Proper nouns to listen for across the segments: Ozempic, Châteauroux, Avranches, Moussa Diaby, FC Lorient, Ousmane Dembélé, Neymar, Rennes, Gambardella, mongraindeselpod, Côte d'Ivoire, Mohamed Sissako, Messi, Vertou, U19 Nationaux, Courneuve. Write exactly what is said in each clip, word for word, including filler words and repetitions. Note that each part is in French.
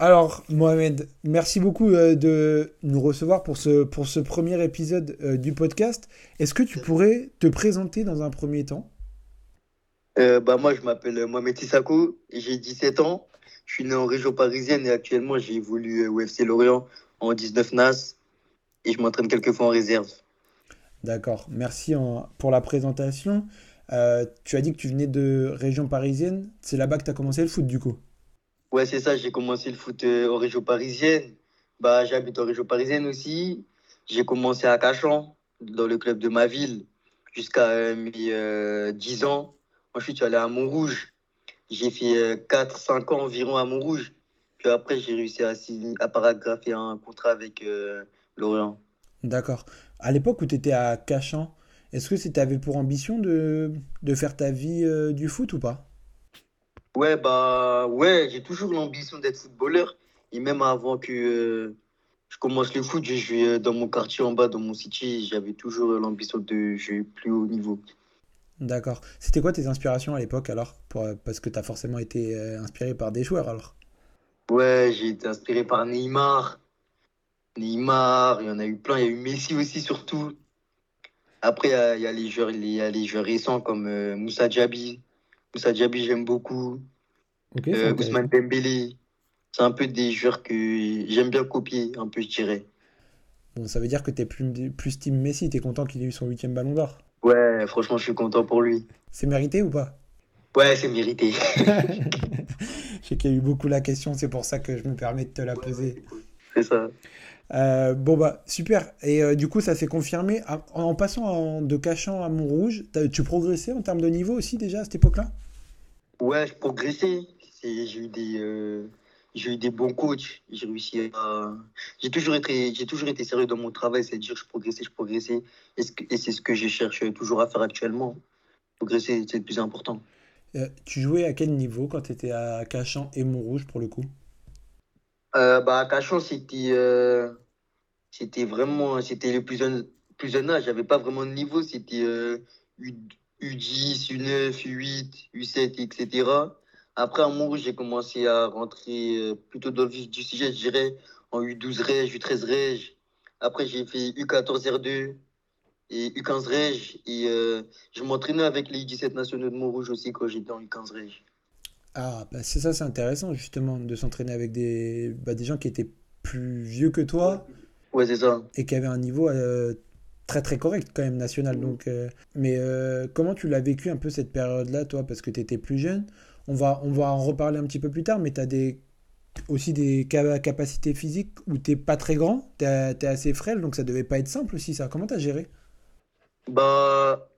Alors, Mohamed, merci beaucoup euh, de nous recevoir pour ce, pour ce premier épisode euh, du podcast. Est-ce que tu pourrais te présenter dans un premier temps ? euh, bah, Moi, je m'appelle Mohamed Sissako, j'ai dix-sept ans. Je suis né en région parisienne et actuellement, j'ai évolué au F C Lorient en dix-neuf N A S et je m'entraîne quelques fois en réserve. D'accord, merci en, pour la présentation. Euh, tu as dit que tu venais de région parisienne. C'est là-bas que tu as commencé le foot, du coup ? Ouais, c'est ça, j'ai commencé le foot euh, en région parisienne. Bah, j'habite en région parisienne aussi. J'ai commencé à Cachan, dans le club de ma ville, jusqu'à euh, mes euh, dix ans. Ensuite, je suis allé à Montrouge. J'ai fait euh, quatre cinq ans environ à Montrouge. Puis après, j'ai réussi à, à paragrapher un contrat avec euh, Lorient. D'accord. À l'époque où tu étais à Cachan, est-ce que tu avais pour ambition de, de faire ta vie euh, du foot ou pas ? Ouais, bah, ouais, j'ai toujours l'ambition d'être footballeur. Et même avant que euh, je commence le foot, je jouais dans mon quartier en bas, dans mon city. J'avais toujours l'ambition de jouer plus haut niveau. D'accord. C'était quoi tes inspirations à l'époque alors pour, parce que tu as forcément été euh, inspiré par des joueurs alors. Ouais, j'ai été inspiré par Neymar. Neymar, il y en a eu plein. Il y a eu Messi aussi surtout. Après, il y, y a les joueurs, il y a les joueurs récents comme euh, Moussa Diaby. Moussa Diaby, j'aime beaucoup. Okay, euh, Ousmane Dembélé. C'est un peu des joueurs que j'aime bien copier, un peu, je dirais. Bon, ça veut dire que tu es plus, plus team Messi. Tu es content qu'il ait eu son huitième ballon d'or ? Ouais, franchement, je suis content pour lui. C'est mérité ou pas ? Ouais, c'est mérité. Je sais qu'il y a eu beaucoup la question, c'est pour ça que je me permets de te la poser. Ouais, c'est ça. Euh, bon, bah, super. Et euh, du coup, ça s'est confirmé. En, en passant en, de Cachan à Montrouge, tu progressais en termes de niveau aussi déjà à cette époque-là ? Ouais, je progressais. C'est, j'ai, eu des, euh, j'ai eu des bons coachs. J'ai réussi à. J'ai toujours été, j'ai toujours été sérieux dans mon travail, c'est-à-dire je progressais, je progressais. Et, ce que, et c'est ce que je cherche toujours à faire actuellement. Progresser, c'est le plus important. Euh, tu jouais à quel niveau quand tu étais à Cachan et Montrouge pour le coup ? Euh, bah, à Cachan, c'était, euh, c'était vraiment c'était le plus jeune, plus jeune âge. J'avais pas vraiment de niveau. C'était euh, U dix, U neuf, U huit, U sept, et cetera. Après, à Montrouge, j'ai commencé à rentrer euh, plutôt dans le vif du sujet, je dirais, en U douze Rège, U treize Rège. Après, j'ai fait U quatorze R deux et U quinze Rège. Et euh, je m'entraînais avec les U dix-sept Nationaux de Montrouge aussi quand j'étais en U quinze Rège. Ah, bah c'est ça, c'est intéressant justement de s'entraîner avec des, bah, des gens qui étaient plus vieux que toi. Ouais, c'est ça. Et qui avaient un niveau euh, très très correct quand même, national. Mmh. Donc, euh, mais euh, comment tu l'as vécu un peu cette période-là, toi, parce que tu étais plus jeune ? on va, on va en reparler un petit peu plus tard, mais tu as des, aussi des capacités physiques où tu n'es pas très grand, tu es assez frêle, donc ça devait pas être simple aussi ça. Comment tu as géré ? Bah...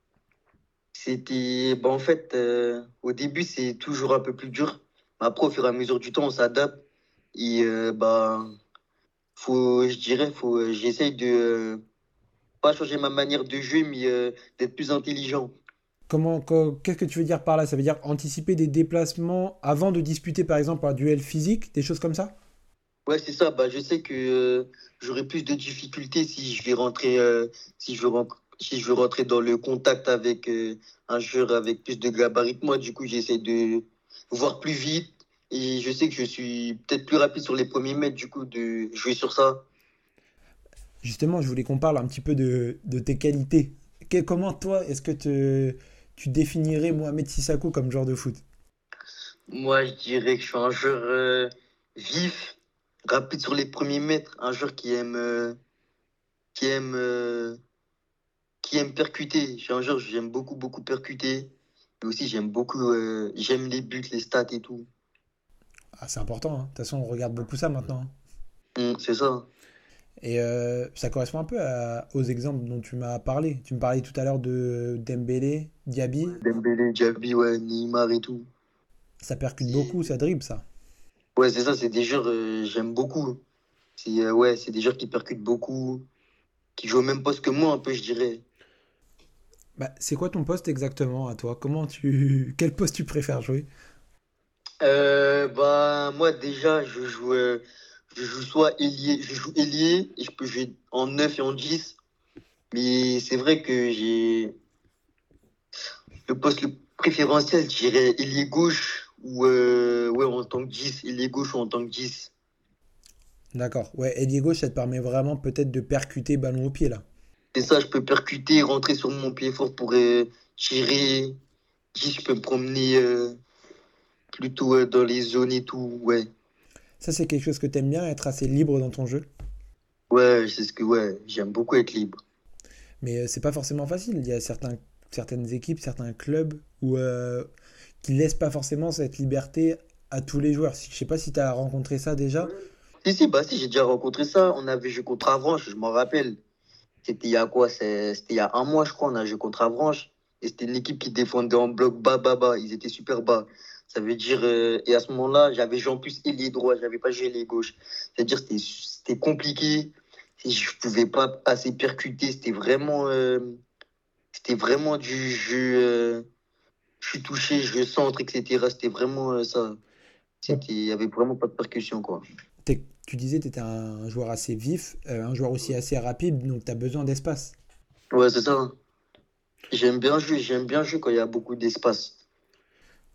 C'était, bah en fait, euh, au début, c'est toujours un peu plus dur. Après, au fur et à mesure du temps, on s'adapte. Et euh, bah, faut, je dirais, faut, j'essaye de euh, pas changer ma manière de jouer, mais euh, d'être plus intelligent. Comment, qu'est-ce que tu veux dire par là ? Ça veut dire anticiper des déplacements avant de disputer, par exemple, un duel physique, des choses comme ça ? Ouais, c'est ça. Bah, je sais que euh, j'aurai plus de difficultés si je vais rentrer, euh, si je veux rentrer. Si je veux rentrer dans le contact avec euh, un joueur avec plus de gabarit que moi, du coup, j'essaie de voir plus vite. Et je sais que je suis peut-être plus rapide sur les premiers mètres, du coup, de jouer sur ça. Justement, je voulais qu'on parle un petit peu de, de tes qualités. Que, comment, toi, est-ce que te, tu définirais Mohamed Sissako comme joueur de foot ? Moi, je dirais que je suis un joueur euh, vif, rapide sur les premiers mètres. Un joueur qui aime... Euh, qui aime euh, qui aime percuter. Je suis un joueur, j'aime beaucoup, beaucoup percuter. Mais aussi, j'aime beaucoup, euh, j'aime les buts, les stats et tout. Ah, c'est important, hein. De toute façon, on regarde beaucoup ça maintenant. Hein. Mmh, c'est ça. Et euh, ça correspond un peu à, aux exemples dont tu m'as parlé. Tu me parlais tout à l'heure de Dembélé, Diaby. Ouais, Dembélé, Diaby, ouais, Neymar et tout. Ça percute et... beaucoup, ça dribble, ça. Ouais, c'est ça, c'est des joueurs, euh, j'aime beaucoup. C'est, euh, ouais, c'est des joueurs qui percutent beaucoup, qui jouent au même poste que moi, un peu, je dirais. Bah, c'est quoi ton poste exactement à toi ? Comment tu... Quel poste tu préfères jouer ? euh, bah, Moi déjà, je joue, euh, je joue soit ailier, je joue ailier et je peux jouer en neuf et en dix. Mais c'est vrai que j'ai le poste le préférentiel, je dirais ailier gauche ou euh, ouais, en tant que dix, ailier gauche ou en tant que dix. D'accord. Ouais, ailier gauche, ça te permet vraiment peut-être de percuter ballon au pied, là. C'est ça, je peux percuter, rentrer sur mon pied fort pour euh, tirer. Je peux me promener euh, plutôt euh, dans les zones et tout, ouais. Ça, c'est quelque chose que t'aimes bien, être assez libre dans ton jeu? Ouais, c'est ce que ouais, j'aime beaucoup être libre. Mais euh, c'est pas forcément facile. Il y a certains, certaines équipes, certains clubs où, euh, qui laissent pas forcément cette liberté à tous les joueurs. Je sais pas si t'as rencontré ça déjà. Si, si, bah si, j'ai déjà rencontré ça. On avait joué contre Avranches, je m'en rappelle. C'était il y a quoi? C'est, C'était il y a un mois, je crois, on a joué contre Avranches. Et c'était une équipe qui défendait en bloc bas, bas, bas. Ils étaient super bas. Ça veut dire... Euh, et à ce moment-là, j'avais joué en plus ailier droit. Je n'avais pas joué ailier gauche. C'est-à-dire que c'était, c'était compliqué. Je ne pouvais pas assez percuter. C'était vraiment... Euh, c'était vraiment du... Je, euh, je suis touché, je centre, et cetera. C'était vraiment euh, ça. Il n'y avait vraiment pas de percussion, quoi. T'es, tu disais que tu étais un joueur assez vif, euh, un joueur aussi assez rapide, donc tu as besoin d'espace. Ouais, c'est ça. J'aime bien jouer, j'aime bien jouer quand il y a beaucoup d'espace.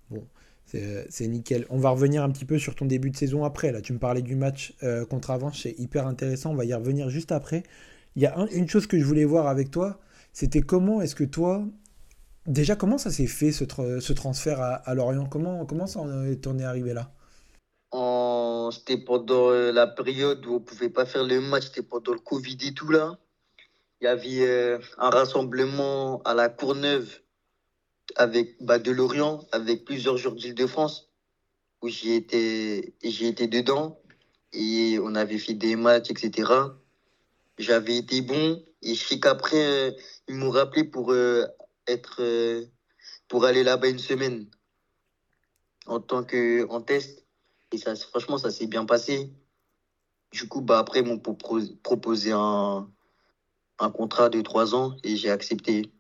Bon, c'est, c'est nickel. On va revenir un petit peu sur ton début de saison après. Là, tu me parlais du match euh, contre Avranches, c'est hyper intéressant. On va y revenir juste après. Il y a un, une chose que je voulais voir avec toi, c'était comment est-ce que toi, déjà comment ça s'est fait ce, tra- ce transfert à, à Lorient? Comment comment ça t'en est arrivé là? En, c'était pendant la période où on pouvait pas faire le match, c'était pendant le Covid et tout là. Il y avait euh, un rassemblement à la Courneuve avec, bah, de Lorient avec plusieurs joueurs d'Île-de-France où j'y étais, j'y étais dedans et on avait fait des matchs, et cetera. J'avais été bon et je sais qu'après, euh, ils m'ont rappelé pour, euh, être, euh, pour aller là-bas une semaine en tant que, en test. Et ça, franchement, ça s'est bien passé. Du coup, bah, après, ils m'ont propos- proposé un... un contrat de trois ans et j'ai accepté.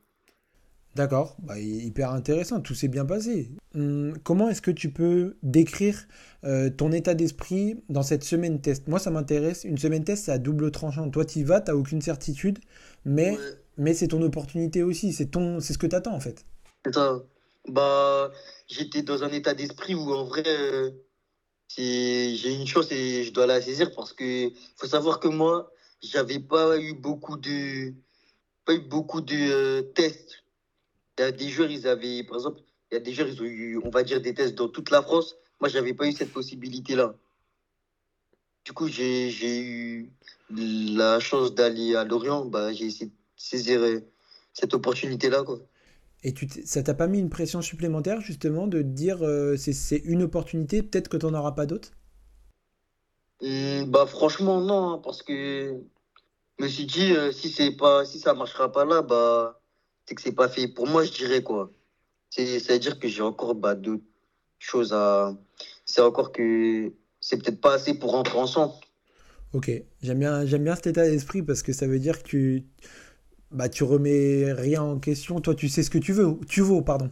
D'accord, bah, hyper intéressant, tout s'est bien passé. Hum, comment est-ce que tu peux décrire euh, ton état d'esprit dans cette semaine test? Moi, ça m'intéresse. Une semaine test, c'est à double tranchant. Toi, tu y vas, tu n'as aucune certitude, mais, ouais. mais c'est ton opportunité aussi, c'est, ton, c'est ce que tu attends en fait. C'est ça. Bah, j'étais dans un état d'esprit où en vrai, euh, c'est, j'ai une chance et je dois la saisir parce qu'il faut savoir que moi, j'avais pas eu beaucoup de pas eu beaucoup de euh, tests. Il y a des joueurs, ils avaient, par exemple, il y a des joueurs, ils ont eu, on va dire, des tests dans toute la France. Moi, j'avais pas eu cette possibilité-là. Du coup, j'ai, j'ai eu la chance d'aller à Lorient. Bah, j'ai essayé de saisir cette opportunité-là, quoi. Et tu ça t'a pas mis une pression supplémentaire, justement, de te dire euh, c'est, c'est une opportunité, peut-être que tu n'en auras pas d'autres? Mmh, bah franchement non, parce que je me suis dit euh, si c'est pas si ça marchera pas là, bah c'est que c'est pas fait pour moi, je dirais, quoi. C'est c'est à dire que j'ai encore bah d'autres choses à c'est encore que c'est peut-être pas assez pour rentrer ensemble. Ok, j'aime bien j'aime bien cet état d'esprit parce que ça veut dire que tu, bah tu remets rien en question, toi tu sais ce que tu veux tu vaux pardon.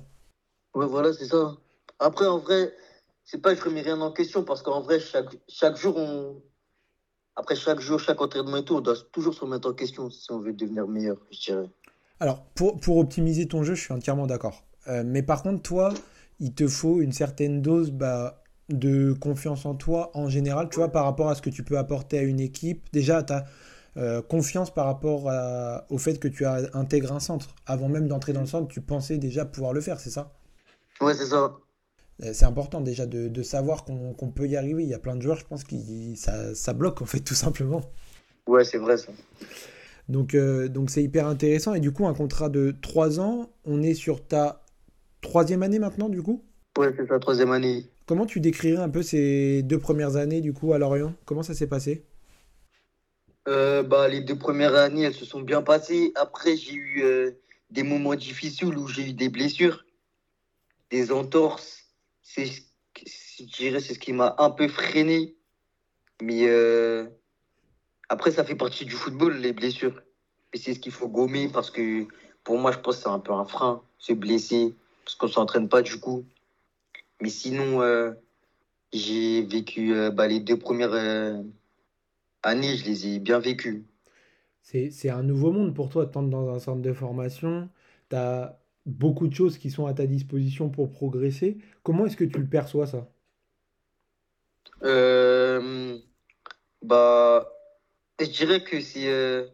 Ouais, voilà, c'est ça. Après, en vrai, c'est pas que je remets rien en question, parce qu'en vrai, chaque, chaque jour, on... après chaque jour, chaque entraînement et tout, on doit toujours se remettre en question si on veut devenir meilleur, je dirais. Alors, pour, pour optimiser ton jeu, je suis entièrement d'accord. Euh, mais par contre, toi, il te faut une certaine dose bah, de confiance en toi en général, tu vois, par rapport à ce que tu peux apporter à une équipe. Déjà, tu as euh, confiance par rapport à, au fait que tu as intégré un centre. Avant même d'entrer dans le centre, tu pensais déjà pouvoir le faire, c'est ça? Ouais, c'est ça. C'est important déjà de, de savoir qu'on, qu'on peut y arriver. Il y a plein de joueurs, je pense, qui ça, ça bloque en fait, tout simplement. Ouais, c'est vrai ça. Donc, euh, donc c'est hyper intéressant. Et du coup, un contrat de trois ans, on est sur ta troisième année maintenant, du coup? Ouais, c'est ta troisième année. Comment tu décrirais un peu ces deux premières années, du coup, à Lorient? Comment ça s'est passé? euh, bah, Les deux premières années, elles se sont bien passées. Après, j'ai eu euh, des moments difficiles où j'ai eu des blessures, des entorses. C'est, je dirais, c'est ce qui m'a un peu freiné. Mais euh, après, ça fait partie du football, les blessures. Et c'est ce qu'il faut gommer parce que pour moi, je pense que c'est un peu un frein, se blesser, parce qu'on ne s'entraîne pas du coup. Mais sinon, euh, j'ai vécu euh, bah, les deux premières euh, années, je les ai bien vécues. C'est, c'est un nouveau monde pour toi, t'entres dans un centre de formation, t'as... beaucoup de choses qui sont à ta disposition pour progresser. Comment est-ce que tu le perçois, ça? euh, Bah, je dirais que c'est, euh,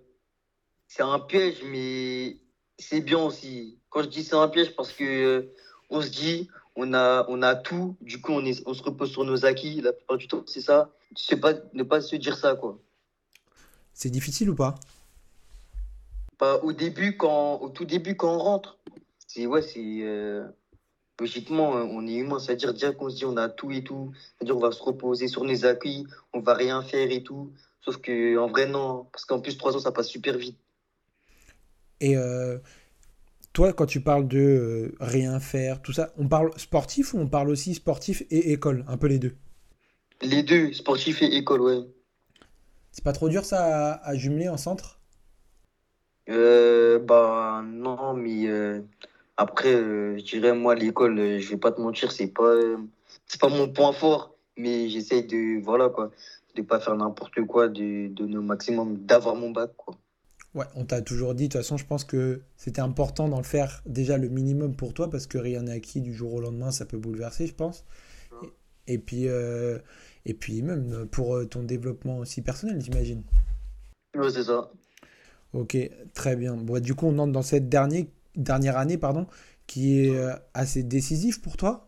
c'est un piège, mais c'est bien aussi. Quand je dis c'est un piège, parce que euh, on se dit, on a, on a tout, du coup on, est, on se repose sur nos acquis, la plupart du temps, c'est ça. C'est pas, ne pas se dire ça, quoi. C'est difficile ou pas? Bah, au début, quand, au tout début, quand on rentre, c'est, ouais, c'est... Euh, logiquement, on est humain, c'est-à-dire dire qu'on se dit on a tout et tout, c'est-à-dire on va se reposer sur nos acquis, on va rien faire et tout. Sauf que en vrai non, parce qu'en plus trois ans ça passe super vite. Et euh, toi, quand tu parles de euh, rien faire, tout ça, on parle sportif ou on parle aussi sportif et école, un peu les deux? Les deux, sportif et école, ouais. C'est pas trop dur ça à, à jumeler en centre? Euh, bah non, mais euh... Après, euh, je dirais, moi, l'école, euh, je vais pas te mentir, c'est pas, euh, c'est pas mon point fort, mais j'essaye de, voilà, quoi, de pas faire n'importe quoi, de donner au maximum, d'avoir mon bac, quoi. Ouais, on t'a toujours dit, de toute façon, je pense que c'était important d'en faire déjà le minimum pour toi, parce que rien n'est acquis du jour au lendemain, ça peut bouleverser, je pense. Ouais. Et, et puis, euh, et puis même pour ton développement aussi personnel, j'imagine. Ouais, c'est ça. Ok, très bien. Bon, du coup, on entre dans cette dernière... dernière année, pardon, qui est assez décisive pour toi.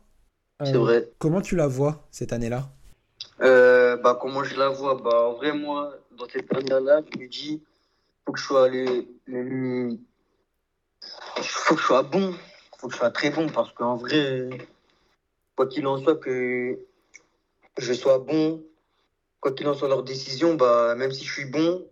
C'est euh, vrai. Comment tu la vois, cette année-là? euh, bah, Comment je la vois bah, en vrai, moi, dans cette dernière-là, je me dis, il faut que je sois le, le... faut que je sois bon, il faut que je sois très bon, parce qu'en vrai, quoi qu'il en soit, que je sois bon, quoi qu'il en soit leur décision, bah, même si je suis bon,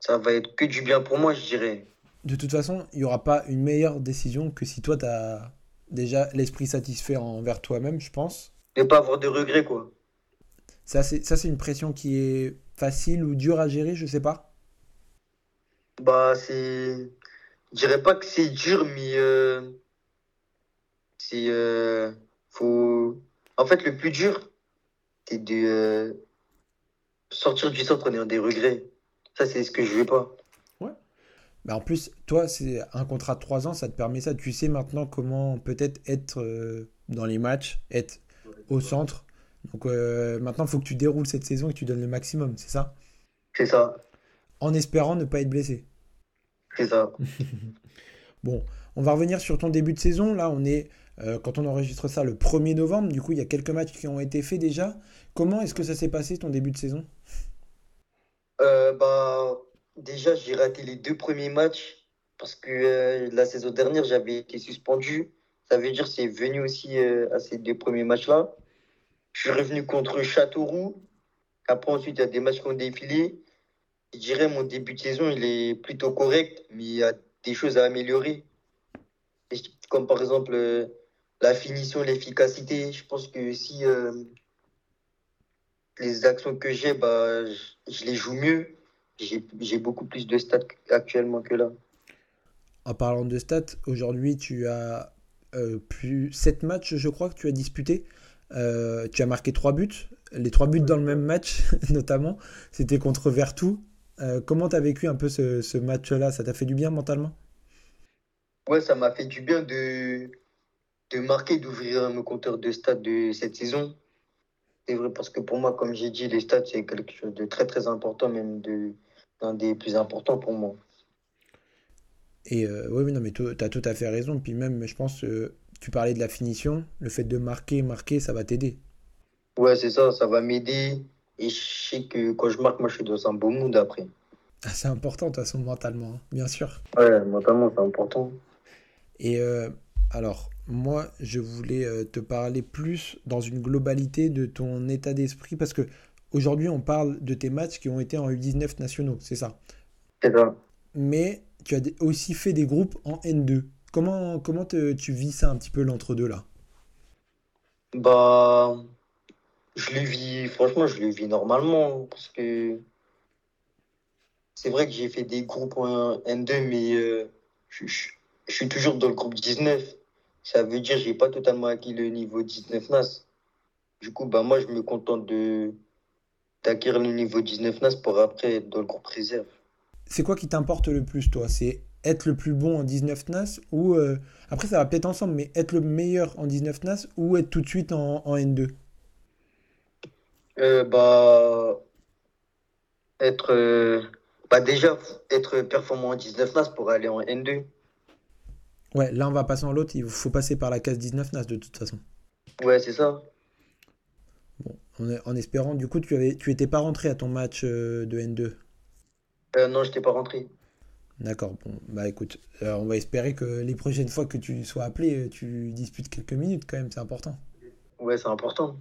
ça va être que du bien pour moi, je dirais. De toute façon, il n'y aura pas une meilleure décision que si toi, tu as déjà l'esprit satisfait envers toi-même, je pense. Et pas avoir de regrets, quoi. Ça c'est, ça, c'est une pression qui est facile ou dure à gérer, je sais pas. Bah, c'est... Je dirais pas que c'est dur, mais... Euh... C'est... Euh... Faut... En fait, le plus dur, c'est de euh... sortir du centre en ayant des regrets. Ça, c'est ce que je veux pas. Bah en plus, toi, c'est un contrat de trois ans, ça te permet ça. Tu sais maintenant comment peut-être être euh, dans les matchs, être au centre. Donc euh, maintenant, il faut que tu déroules cette saison et que tu donnes le maximum, c'est ça? C'est ça. En espérant ne pas être blessé. C'est ça. Bon, on va revenir sur ton début de saison. Là, on est, euh, quand on enregistre ça, le premier novembre. Du coup, il y a quelques matchs qui ont été faits déjà. Comment est-ce que ça s'est passé, ton début de saison? euh, Bah... Déjà, j'ai raté les deux premiers matchs parce que euh, la saison dernière, j'avais été suspendu. Ça veut dire que c'est venu aussi euh, à ces deux premiers matchs-là. Je suis revenu contre Châteauroux. Après, ensuite, il y a des matchs qui ont défilé. Je dirais mon début de saison, il est plutôt correct, mais il y a des choses à améliorer. Et, comme par exemple euh, la finition, l'efficacité. Je pense que si euh, les actions que j'ai, bah, je, je les joue mieux. J'ai, j'ai beaucoup plus de stats actuellement que là. En parlant de stats, aujourd'hui, tu as euh, plus sept matchs, je crois, que tu as disputés. Euh, tu as marqué trois buts. Les trois buts dans le même match, notamment. C'était contre Vertou. Euh, comment tu as vécu un peu ce, ce match-là? Ça t'a fait du bien mentalement? Ouais, ça m'a fait du bien de, de marquer, d'ouvrir mon compteur de stats de cette saison. C'est vrai, parce que pour moi, comme j'ai dit, les stats, c'est quelque chose de très, très important, même de, d'un des plus importants pour moi. Et euh, oui, mais non, mais tu as tout à fait raison. Puis même, je pense, euh, tu parlais de la finition. Le fait de marquer, marquer, ça va t'aider. Ouais, c'est ça, ça va m'aider. Et je sais que quand je marque, moi, je suis dans un beau mood après. Ah, c'est important, de toute façon, mentalement, hein, bien sûr. Ouais, mentalement, c'est important. Et euh, alors... Moi, je voulais te parler plus dans une globalité de ton état d'esprit, parce que aujourd'hui, on parle de tes matchs qui ont été en U dix-neuf nationaux, c'est ça? C'est ça. Mais tu as aussi fait des groupes en N deux. Comment, comment te, tu vis ça un petit peu, l'entre-deux, là? Bah, je le vis, franchement, je le vis normalement, parce que c'est vrai que j'ai fait des groupes en N deux, mais euh, je, je, je suis toujours dans le groupe dix-neuf. Ça veut dire que je n'ai pas totalement acquis le niveau dix-neuf N A S. Du coup, bah, moi, je me contente de... d'acquérir le niveau dix-neuf N A S pour après être dans le groupe réserve. C'est quoi qui t'importe le plus, toi? C'est être le plus bon en dix-neuf N A S ou... Euh... Après, ça va peut-être ensemble, mais être le meilleur en dix-neuf N A S ou être tout de suite en, en N deux? euh, bah, être, euh, bah déjà être performant en dix-neuf N A S pour aller en N deux. Ouais, là on va passer en l'autre, il faut passer par la case dix-neuf N A S de toute façon. Ouais, c'est ça. Bon, en, en espérant, du coup, tu avais, tu étais pas rentré à ton match euh, de N deux. Euh, non, je n'étais pas rentré. D'accord, bon, bah écoute, on va espérer que les prochaines fois que tu sois appelé, tu disputes quelques minutes quand même, c'est important. Ouais, c'est important.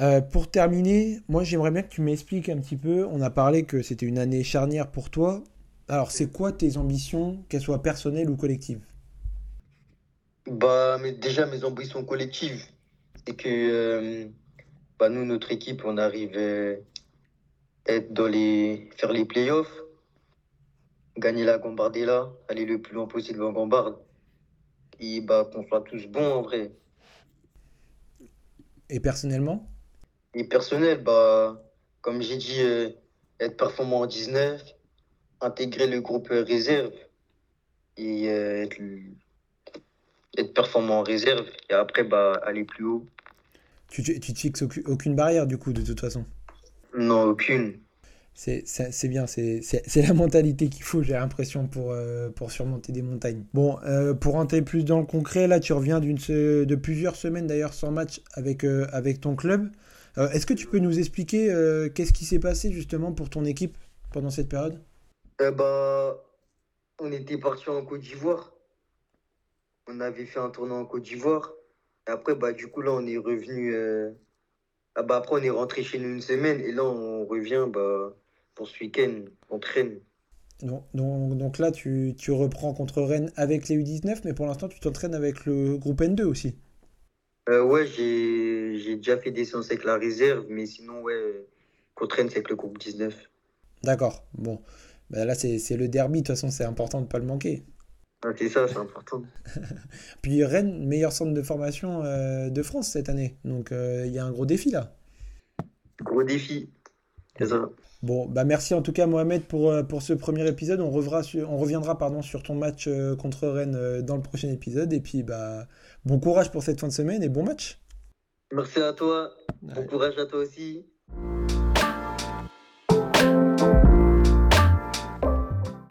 Euh, pour terminer, moi j'aimerais bien que tu m'expliques un petit peu, on a parlé que c'était une année charnière pour toi, alors c'est quoi tes ambitions, qu'elles soient personnelles ou collectives? Bah mais déjà mes ambitions collectives, c'est que euh, bah, nous, notre équipe, on arrive à être dans les, faire les playoffs. Gagner la Gambardella, aller le plus loin possible en Gambarde. Et bah, qu'on soit tous bons en vrai. Et personnellement ? Et personnel, bah, comme j'ai dit, euh, être performant en dix-neuf, intégrer le groupe réserve et euh, être, être performant en réserve et après bah, aller plus haut. Tu ne te fixes aucune barrière du coup, de toute façon ? Non, aucune. C'est, c'est, c'est bien, c'est, c'est, c'est la mentalité qu'il faut, j'ai l'impression, pour, euh, pour surmonter des montagnes. Bon, euh, pour rentrer plus dans le concret, là, tu reviens d'une, de plusieurs semaines d'ailleurs sans match avec, euh, avec ton club. Euh, est-ce que tu peux nous expliquer euh, qu'est-ce qui s'est passé justement pour ton équipe pendant cette période ? euh bah, On était parti en Côte d'Ivoire. On avait fait un tournoi en Côte d'Ivoire. Et après, bah, du coup, là, on est revenu. Euh... Ah bah, après, on est rentré chez nous une semaine et là, on revient. Bah... Pour ce week-end, contre Rennes. Donc, donc, donc là, tu, tu reprends contre Rennes avec les U dix-neuf, mais pour l'instant, tu t'entraînes avec le groupe N deux aussi. Euh, ouais, j'ai, j'ai déjà fait des séances avec la réserve, mais sinon, ouais, contre Rennes, c'est avec le groupe dix-neuf. D'accord, bon. Ben là, c'est, c'est le derby, de toute façon, c'est important de ne pas le manquer. Ah, c'est ça, c'est important. Puis Rennes, meilleur centre de formation euh, de France cette année. Donc, il euh, y a un gros défi, là. Gros défi, c'est ça. Bon, bah merci en tout cas Mohamed pour, pour ce premier épisode. On, revra sur, on reviendra pardon, sur ton match euh, contre Rennes euh, dans le prochain épisode. Et puis bah, bon courage pour cette fin de semaine et bon match. Merci à toi. Allez. Bon courage à toi aussi.